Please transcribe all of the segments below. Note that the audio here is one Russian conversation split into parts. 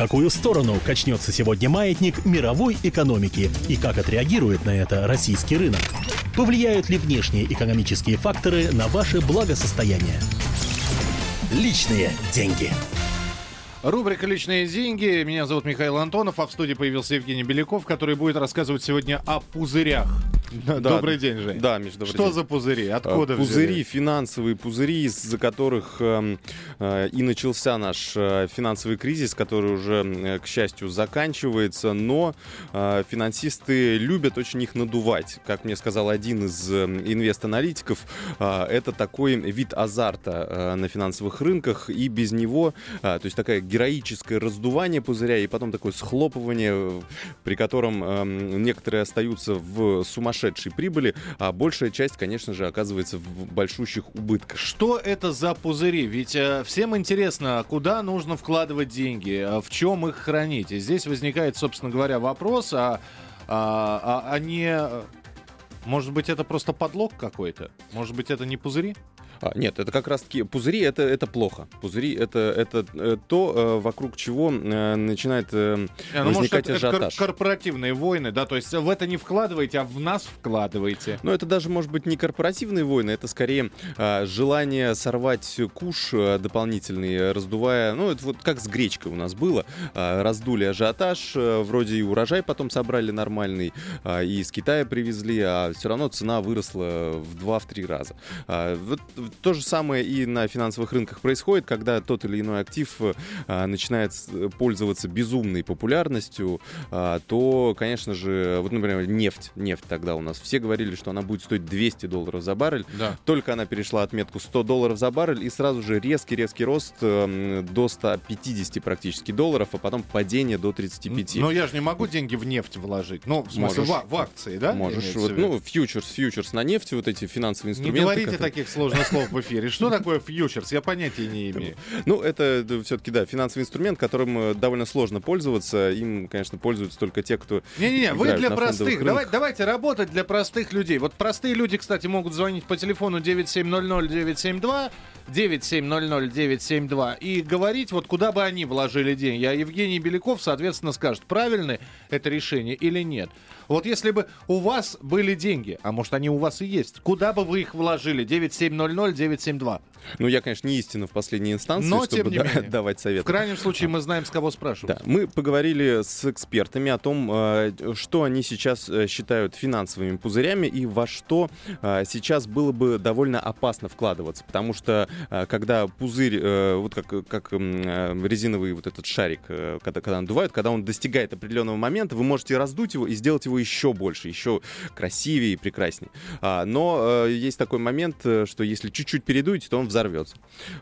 какую сторону качнется сегодня маятник мировой экономики и как отреагирует на это российский рынок? Повлияют ли внешние экономические факторы на ваше благосостояние? Личные деньги. Рубрика «Личные деньги». Меня зовут Михаил Антонов, а в студии появился Евгений Беляков, который будет рассказывать сегодня о пузырях. Да, добрый день, Жень. Да, Миш, добрый день. Что за пузыри? Откуда пузыри, финансовые пузыри, из-за которых и начался наш финансовый кризис, который уже, к счастью, заканчивается, но финансисты любят очень их надувать. Как мне сказал один из инвест-аналитиков, это такой вид азарта на финансовых рынках, и без него, то есть такое героическое раздувание пузыря и потом такое схлопывание, при котором некоторые остаются в сумасшедшей прибыли, а большая часть, конечно же, оказывается в большущих убытках. Что это за пузыри? Ведь всем интересно, куда нужно вкладывать деньги, в чем их хранить. И здесь возникает, собственно говоря, вопрос, а не... Может быть, это просто подлог какой-то? Может быть, это не пузыри? Нет, это как раз-таки... Пузыри — это плохо. Пузыри — это то, вокруг чего начинает возникать ажиотаж. Это корпоративные войны, да? То есть в это не вкладываете, а в нас вкладываете. Но это даже, может быть, не корпоративные войны, это скорее желание сорвать куш дополнительный, раздувая... Ну, это вот как с гречкой у нас было. Раздули ажиотаж, вроде и урожай потом собрали нормальный, и из Китая привезли, а все равно цена выросла в 2-3 раза. То же самое и на финансовых рынках происходит, когда тот или иной актив начинает пользоваться безумной популярностью, то, конечно же, вот, например, нефть. Нефть тогда у нас все говорили, что она будет стоить $200 за баррель. Да. Только она перешла отметку $100 за баррель, и сразу же резкий-резкий рост до 150 практически долларов, а потом падение до 35. Но я же не могу деньги в нефть вложить. Ну, в смысле, в акции, да? Можешь. Вот, ну, фьючерс на нефть, вот эти финансовые инструменты. Не говорите таких сложных слов в эфире. Что такое фьючерс? Я понятия не имею. Ну, это все-таки, да, финансовый инструмент, которым довольно сложно пользоваться. Им, конечно, пользуются только те, кто... Не-не-не, вы для простых. Давайте работать для простых людей. Вот простые люди, кстати, могут звонить по телефону 9700972, 9700972 и говорить, вот куда бы они вложили деньги. А Евгений Беляков, соответственно, скажет, правильно это решение или нет. Вот если бы у вас были деньги, а может, они у вас и есть, куда бы вы их вложили? 9700972. Ну, я, конечно, не истина в последней инстанции, но, чтобы давать советы. В крайнем случае мы знаем, с кого спрашивать. Да. Мы поговорили с экспертами о том, что они сейчас считают финансовыми пузырями и во что сейчас было бы довольно опасно вкладываться. Потому что когда пузырь, вот как резиновый вот этот шарик, когда надувают, когда он достигает определенного момента, вы можете раздуть его и сделать его еще больше, еще красивее и прекраснее. Но есть такой момент, что если чуть-чуть передуете, то он взорвется.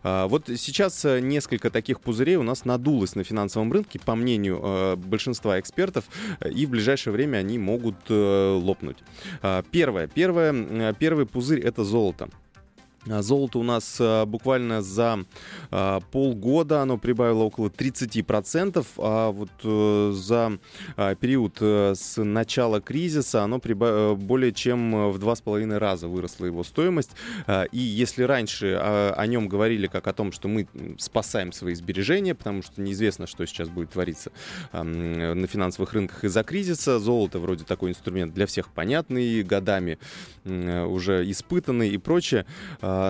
Вот сейчас несколько таких пузырей у нас надулось на финансовом рынке, по мнению большинства экспертов, и в ближайшее время они могут лопнуть. Первый пузырь — это золото. Золото у нас буквально за полгода оно прибавило около 30%, а вот за период с начала кризиса оно более чем в 2,5 раза выросла его стоимость. И если раньше о нем говорили как о том, что мы спасаем свои сбережения, потому что неизвестно, что сейчас будет твориться на финансовых рынках из-за кризиса, золото вроде такой инструмент для всех понятный, годами уже испытанный и прочее.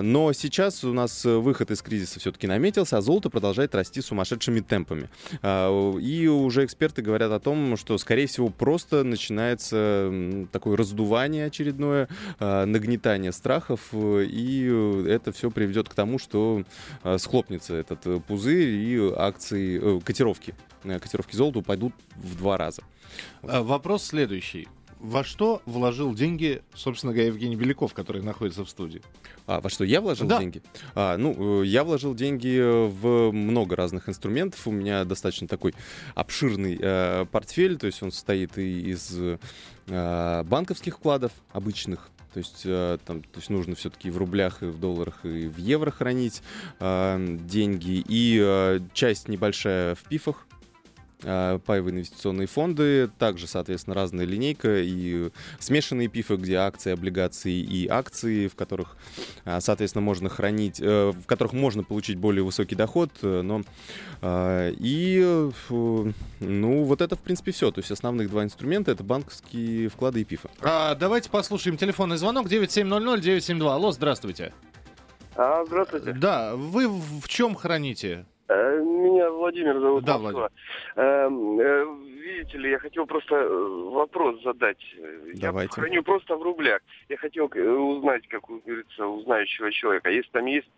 Но сейчас у нас выход из кризиса все-таки наметился, а золото продолжает расти сумасшедшими темпами. И уже эксперты говорят о том, что, скорее всего, просто начинается такое раздувание очередное, нагнетание страхов, и это все приведет к тому, что схлопнется этот пузырь, и акции, котировки золота упадут в 2 раза. Вопрос следующий. Во что вложил деньги, собственно говоря, Евгений Беляков, который находится в студии? Во что я вложил деньги? Я вложил деньги в много разных инструментов. У меня достаточно такой обширный портфель, то есть он состоит и из банковских вкладов обычных. То есть нужно все-таки и в рублях, и в долларах, и в евро хранить деньги. И часть небольшая в пифах. паевые инвестиционные фонды, также, соответственно, разная линейка и смешанные пифы, где акции, облигации и акции, в которых, соответственно, можно хранить, в которых можно получить более высокий доход, но и, ну, вот это, в принципе, все. То есть основных два инструмента — это банковские вклады и пифы. Давайте послушаем телефонный звонок 9700-972. Алло, здравствуйте. Здравствуйте. Да, вы в чем храните? Меня Владимир зовут. Да, Владимир. Видите ли, я хотел просто вопрос задать. Давайте. Я храню просто в рублях. Я хотел узнать, как говорится, у знающего человека, если там есть,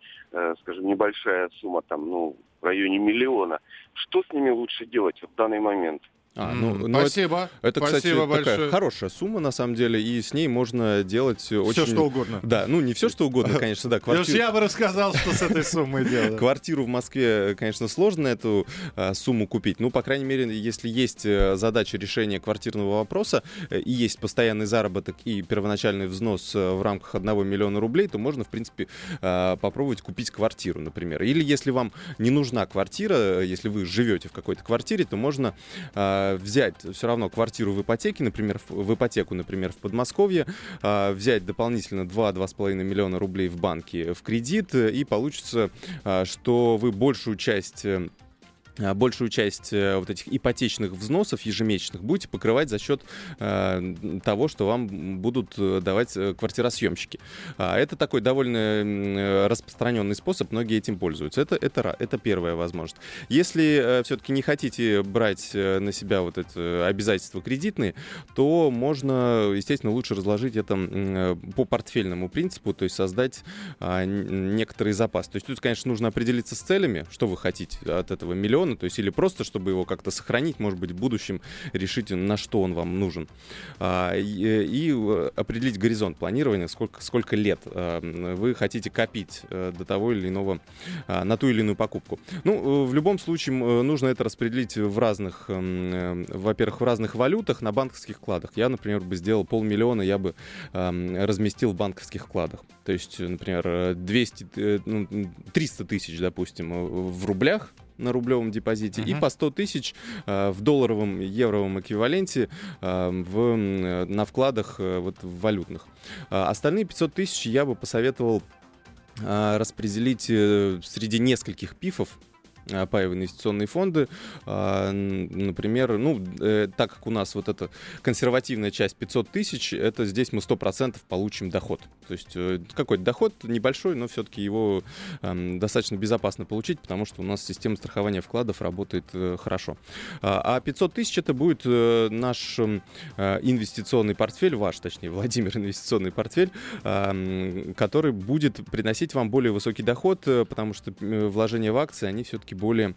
скажем, небольшая сумма, там, ну, в районе миллиона, что с ними лучше делать в данный момент? Спасибо. Это, спасибо, кстати, такая хорошая сумма, на самом деле, и с ней можно делать все, очень... что угодно. Да, ну не все, что угодно, конечно, да. Я бы рассказал, что с этой суммой делать. Квартиру в Москве, конечно, сложно эту сумму купить. Ну, по крайней мере, если есть задача решения квартирного вопроса и есть постоянный заработок и первоначальный взнос в рамках 1 миллиона рублей, то можно, в принципе, попробовать купить квартиру, например. Или если вам не нужна квартира, если вы живете в какой-то квартире, то можно... взять все равно квартиру в ипотеке, например, в ипотеку, например, в Подмосковье, взять дополнительно 2-2,5 миллиона рублей в банке в кредит, и получится, что вы большую часть вот этих ипотечных взносов ежемесячных будете покрывать за счет того, что вам будут давать квартиросъемщики. Это такой довольно распространенный способ, многие этим пользуются. Это первая возможность. Если все-таки не хотите брать на себя вот это обязательства кредитные, то можно, естественно, лучше разложить это по портфельному принципу, то есть создать некоторый запас. То есть тут, конечно, нужно определиться с целями, что вы хотите от этого миллиона, то есть или просто, чтобы его как-то сохранить, может быть, в будущем решите, на что он вам нужен. И определить горизонт планирования, сколько лет вы хотите копить до того или иного, на ту или иную покупку. Ну, в любом случае, нужно это распределить в разных, во-первых, в разных валютах, на банковских вкладах. Я, например, бы сделал 500 000, я бы разместил в банковских вкладах. То есть, например, 300 тысяч, допустим, в рублях, на рублевом депозите, и по 100 тысяч в долларовом, евровом эквиваленте на вкладах вот, в валютных. Остальные 500 тысяч я бы посоветовал распределить среди нескольких пифов, паевые инвестиционные фонды, например, ну, так как у нас вот эта консервативная часть 500 тысяч, это здесь мы 100% получим доход. То есть какой-то доход небольшой, но все-таки его достаточно безопасно получить, потому что у нас система страхования вкладов работает хорошо. А 500 тысяч — это будет наш инвестиционный портфель, ваш, точнее, Владимир, инвестиционный портфель, который будет приносить вам более высокий доход, потому что вложения в акции, они все-таки более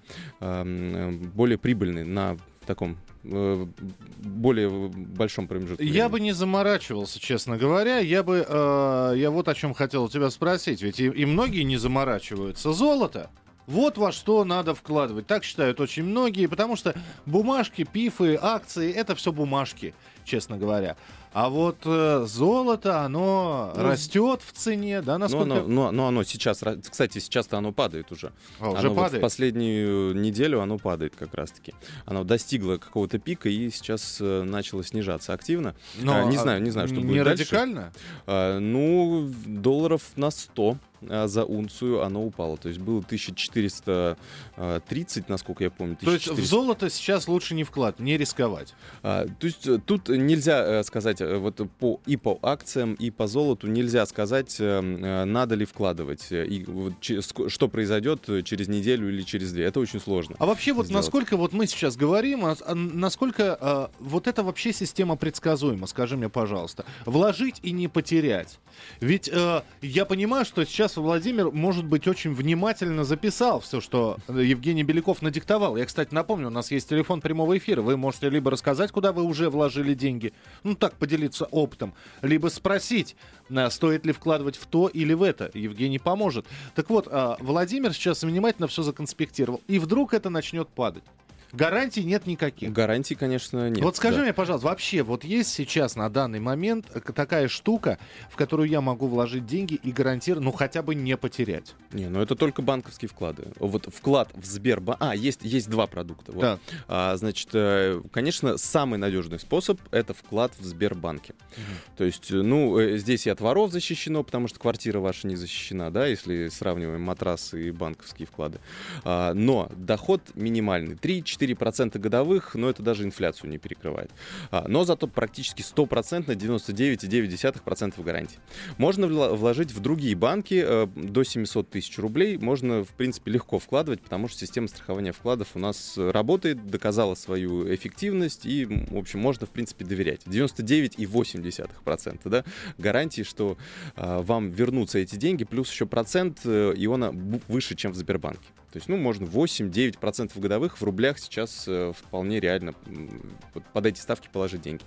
прибыльный на таком более большом промежутке. Я бы не заморачивался, честно говоря. Я вот о чем хотел у тебя спросить. Ведь и многие не заморачиваются. Золото. Вот во что надо вкладывать. Так считают очень многие, потому что бумажки, пифы, акции — это все бумажки, честно говоря. А вот золото, оно растет в цене, да, насколько... Но оно сейчас... Кстати, сейчас-то оно падает уже. Уже оно падает? Вот в последнюю неделю оно падает как раз-таки. Оно достигло какого-то пика и сейчас начало снижаться активно. Но, не знаю, что будет дальше. Не радикально? Ну, долларов на 100 за унцию оно упало. То есть было 1430, насколько я помню. 1400. То есть в золото сейчас лучше не вклад, не рисковать? То есть тут нельзя сказать... Вот и по акциям, и по золоту нельзя сказать, надо ли вкладывать, и что произойдет через неделю или через две. Это очень сложно. А вообще, вот насколько вот мы сейчас говорим, насколько вот эта вообще система предсказуема, скажи мне, пожалуйста. Вложить и не потерять. Ведь я понимаю, что сейчас Владимир, может быть, очень внимательно записал все, что Евгений Беляков надиктовал. Я, кстати, напомню, у нас есть телефон прямого эфира. Вы можете либо рассказать, куда вы уже вложили деньги, ну так, поделиться опытом, либо спросить, стоит ли вкладывать в то или в это. Евгений поможет. Так вот, Владимир сейчас внимательно все законспектировал. И вдруг это начнет падать. Гарантий нет никаких. Гарантий, конечно, нет. Вот скажи мне, пожалуйста, вообще вот есть сейчас на данный момент такая штука, в которую я могу вложить деньги и гарантированно, ну, хотя бы не потерять? Не, ну это только банковские вклады. Вот вклад в Сбербанк... А, есть два продукта. Вот. Да. Значит, конечно, самый надежный способ — это вклад в Сбербанке. Угу. То есть, ну, здесь и от воров защищено, потому что квартира ваша не защищена, да, если сравниваем матрасы и банковские вклады. Но доход минимальный. 3-4% годовых, но это даже инфляцию не перекрывает. Но зато практически 100%, 99,9% гарантии. Можно вложить в другие банки до 700 тысяч рублей. Можно, в принципе, легко вкладывать, потому что система страхования вкладов у нас работает, доказала свою эффективность и, в общем, можно, в принципе, доверять. 99,8%, да, гарантии, что вам вернутся эти деньги, плюс еще процент, и он выше, чем в Сбербанке. То есть, ну, можно 8-9% годовых в рублях сейчас вполне реально под эти ставки положить деньги.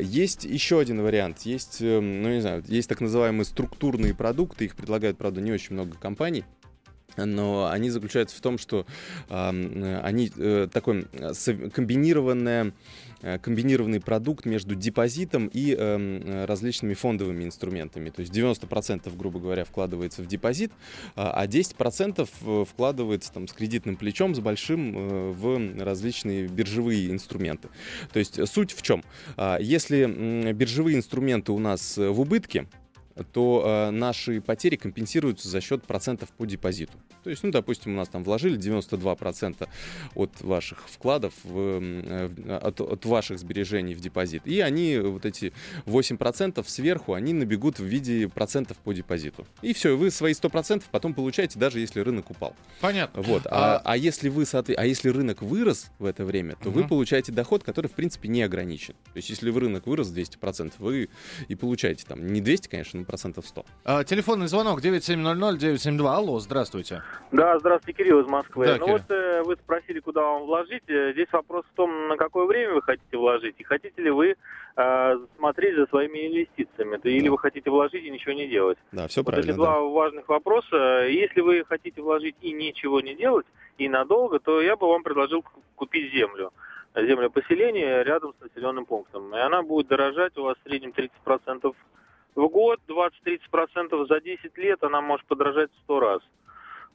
Есть еще один вариант. Есть, ну, не знаю, есть так называемые структурные продукты. Их предлагают, правда, не очень много компаний. Но они заключаются в том, что они такой комбинированный продукт между депозитом и различными фондовыми инструментами. То есть 90%, грубо говоря, вкладывается в депозит, а 10% вкладывается там, с кредитным плечом, с большим, в различные биржевые инструменты. То есть суть в чем? Если биржевые инструменты у нас в убытке, то наши потери компенсируются за счет процентов по депозиту. То есть, ну, допустим, у нас там вложили 92% от ваших вкладов, от ваших сбережений в депозит. И они, вот эти 8% сверху, они набегут в виде процентов по депозиту. И все, вы свои 100% потом получаете, даже если рынок упал. Понятно. Вот. А если рынок вырос в это время, то вы получаете доход, который, в принципе, не ограничен. То есть, если рынок вырос 200%, вы и получаете там не 200, конечно, но 100%. Телефонный звонок 9700-972. Алло, здравствуйте. Да, здравствуйте, Кирилл из Москвы. Да, Кирилл. Вот вы спросили, куда вам вложить. Здесь вопрос в том, на какое время вы хотите вложить, и хотите ли вы смотреть за своими инвестициями, да. Или вы хотите вложить и ничего не делать. Да, все вот правильно. Эти два важных вопроса. Если вы хотите вложить и ничего не делать, и надолго, то я бы вам предложил купить землю поселения рядом с населенным пунктом. И она будет дорожать у вас в среднем 30% в год, 20-30% за 10 лет она может подорожать в 100 раз.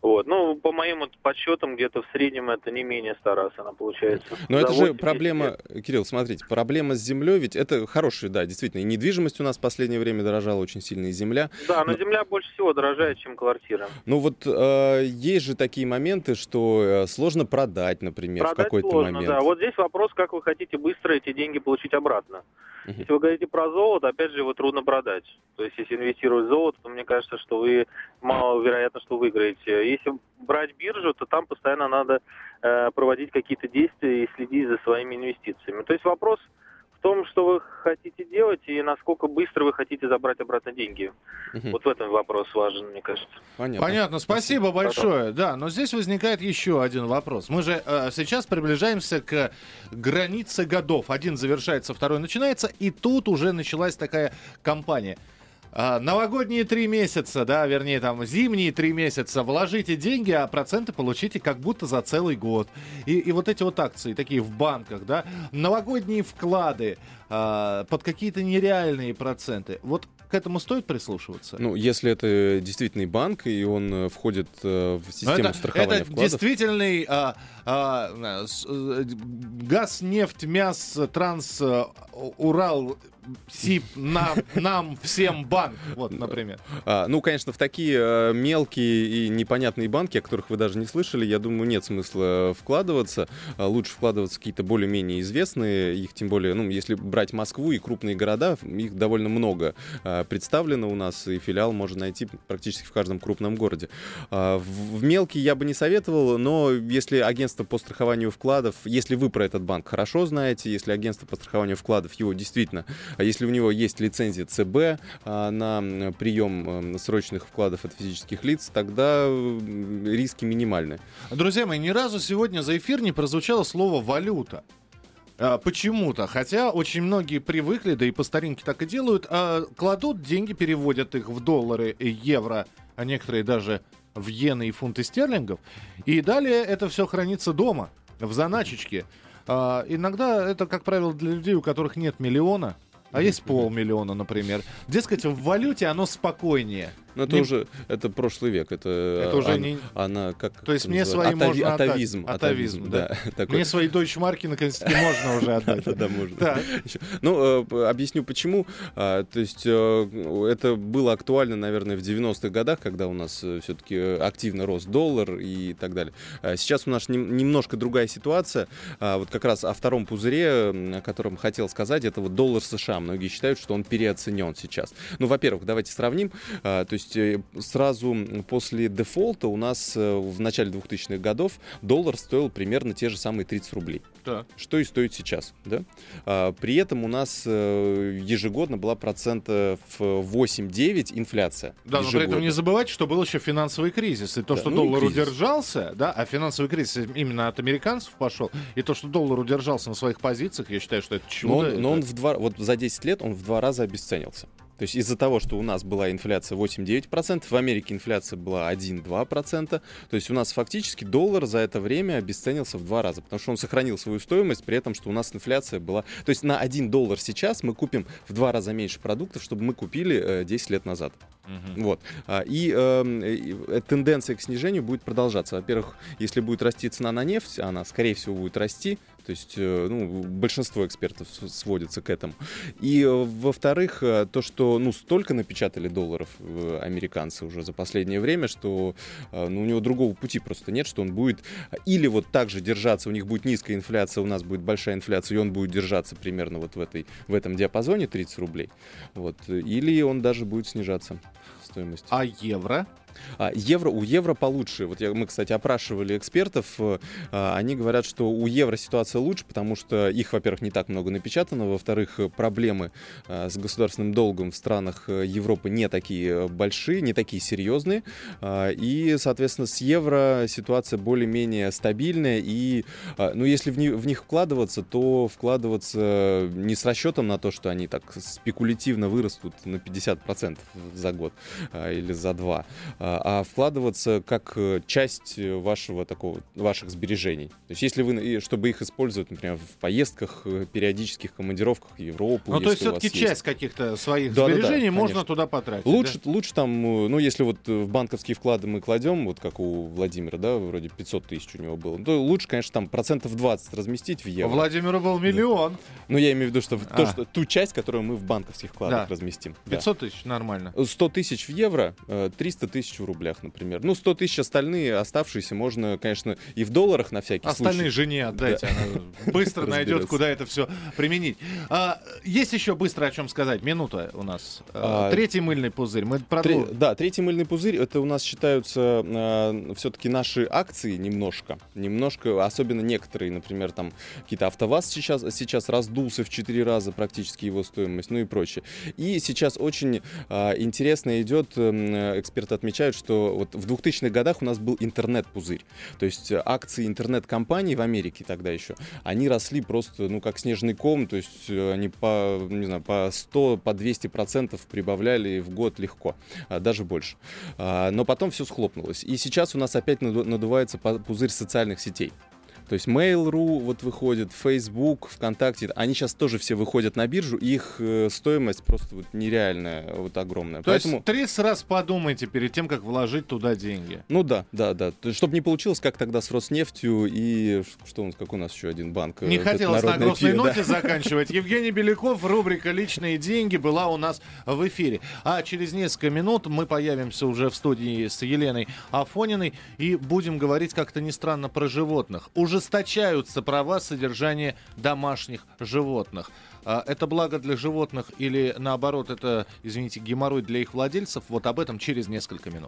Вот. Ну, по моим подсчетам, где-то в среднем это не менее 100 раз она получается. Но это же проблема, лет. Кирилл, смотрите, проблема с землей, ведь это хорошая, да, действительно, и недвижимость у нас в последнее время дорожала очень сильно, и земля. Да, но земля больше всего дорожает, чем квартира. Ну вот есть же такие моменты, что сложно продать, например, в какой-то момент. Да. Вот здесь вопрос, как вы хотите быстро эти деньги получить обратно. Если вы говорите про золото, опять же, его трудно продать. То есть, если инвестировать в золото, то мне кажется, что вы маловероятно, что выиграете. Если брать биржу, то там постоянно надо проводить какие-то действия и следить за своими инвестициями. То есть вопрос в том, что вы хотите делать и насколько быстро вы хотите забрать обратно деньги. Вот в этом вопрос важен, мне кажется. Понятно. Спасибо большое. Потом. Да, но здесь возникает еще один вопрос. Мы же сейчас приближаемся к границе годов. Один завершается, второй начинается, и тут уже началась такая кампания. Новогодние 3 месяца, да, вернее, там, зимние 3 месяца. Вложите деньги, а проценты получите как будто за целый год. И вот эти вот акции, такие в банках, да. Новогодние вклады под какие-то нереальные проценты. Вот к этому стоит прислушиваться? Ну, если это действительный банк, и он входит в систему страхования вкладов. Это действительный газ, нефть, мясо, транс, Урал... СИП, нам всем банк, вот, например. Ну, конечно, в такие мелкие и непонятные банки, о которых вы даже не слышали, я думаю, нет смысла вкладываться. Лучше вкладываться в какие-то более-менее известные. Их, тем более, ну, если брать Москву и крупные города, их довольно много представлено у нас, и филиал можно найти практически в каждом крупном городе. В мелкие я бы не советовал, но если агентство по страхованию вкладов, если вы про этот банк хорошо знаете, если агентство по страхованию вкладов его действительно... Если у него есть лицензия ЦБ на прием срочных вкладов от физических лиц, тогда риски минимальны. Друзья мои, ни разу сегодня за эфир не прозвучало слово «валюта». Почему-то, хотя очень многие привыкли, да и по старинке так и делают, кладут деньги, переводят их в доллары, евро, а некоторые даже в иены и фунты стерлингов, и далее это все хранится дома. в заначечке. Иногда это, как правило, для людей, у которых нет миллиона, а есть полмиллиона, например. Дескать, в валюте оно спокойнее. Ну, это уже это прошлый век. Это уже не... Она как... То есть мне называют? Свои можно отдать. Атавизм, да. Мне свои дойчмарки, наконец-таки, можно уже отдать. Да, можно. Ну, объясню, почему. То есть это было актуально, наверное, в 90-х годах, когда у нас все-таки активно рос доллар и так далее. Сейчас у нас немножко другая ситуация. Вот как раз о втором пузыре, о котором хотел сказать, это вот доллар США. Многие считают, что он переоценен сейчас. Ну, во-первых, давайте сравним. То есть сразу после дефолта у нас в начале 2000-х годов доллар стоил примерно те же самые 30 рублей, да. Что и стоит сейчас. Да? При этом у нас ежегодно была 8-9% инфляция. Да, ежегодно. Но при этом не забывайте, что был еще финансовый кризис. И то, да, что доллар удержался, да, а финансовый кризис именно от американцев пошел, и то, что доллар удержался на своих позициях, я считаю, что это чудо. Но он вот за 10 лет он в два раза обесценился. То есть из-за того, что у нас была инфляция 8-9%, в Америке инфляция была 1-2%, то есть у нас фактически доллар за это время обесценился в два раза, потому что он сохранил свою стоимость, при этом, что у нас инфляция была... То есть на 1 доллар сейчас мы купим в два раза меньше продуктов, чтобы мы купили 10 лет назад. Угу. Вот. И тенденция к снижению будет продолжаться. Во-первых, если будет расти цена на нефть, она, скорее всего, будет расти. То есть, ну, большинство экспертов сводится к этому. И, во-вторых, то, что, ну, столько напечатали долларов американцы уже за последнее время, что, ну, у него другого пути просто нет, что он будет или вот так же держаться, у них будет низкая инфляция, у нас будет большая инфляция, и он будет держаться примерно вот в этом диапазоне 30 рублей, вот, или он даже будет снижаться в стоимости. А евро? У евро получше. Вот мы, кстати, опрашивали экспертов. Они говорят, что у евро ситуация лучше, потому что их, во-первых, не так много напечатано, во-вторых, проблемы с государственным долгом в странах Европы не такие большие, не такие серьезные. И, соответственно, с евро ситуация более-менее стабильная. И, ну, если в них вкладываться, то вкладываться не с расчетом на то, что они так спекулятивно вырастут на 50% за год или за два, а вкладываться как часть ваших сбережений. То есть, если вы, чтобы их использовать, например, в поездках, периодических командировках в Европу. Ну, то есть, все-таки часть каких-то своих сбережений можно туда потратить. Лучше там, ну, если вот в банковские вклады мы кладем, вот как у Владимира, да, вроде 500 тысяч у него было, то лучше, конечно, там 20% разместить в евро. У Владимира был миллион. Да. Ну, я имею в виду, что ту часть, которую мы в банковских вкладах разместим. 500 тысяч, нормально. 100 тысяч в евро, 300 тысяч в рублях, например. Ну, 100 тысяч остальные, оставшиеся, можно, конечно, и в долларах на всякий случай. Остальные жене отдайте, она быстро найдет, куда это все применить. Есть еще быстро о чем сказать. Минута у нас. Третий мыльный пузырь. Да, третий мыльный пузырь, это у нас считаются все-таки наши акции немножко, особенно некоторые, например, там какие-то АвтоВАЗ сейчас раздулся в 4 раза практически его стоимость, ну и прочее. И сейчас очень интересно идет, эксперты отмечают, что вот в 2000-х годах у нас был интернет-пузырь. То есть акции интернет-компаний в Америке тогда еще, они росли просто, ну, как снежный ком, то есть они по 100, по 200% прибавляли в год легко, даже больше. Но потом все схлопнулось. И сейчас у нас опять надувается пузырь социальных сетей. То есть Mail.ru вот выходит, Facebook, ВКонтакте, они сейчас тоже все выходят на биржу, их стоимость просто вот нереальная, вот огромная. Поэтому... То есть 30 раз подумайте перед тем, как вложить туда деньги. Ну да. Чтобы не получилось, как тогда с Роснефтью и как у нас еще один банк. Не хотелось на грустной ноте заканчивать. Евгений Беляков, рубрика «Личные деньги» была у нас в эфире. А через несколько минут мы появимся уже в студии с Еленой Афониной и будем говорить, как-то не странно, про животных. Ужесточаются права содержания домашних животных. Это благо для животных или, наоборот, это, извините, геморрой для их владельцев? Вот об этом через несколько минут.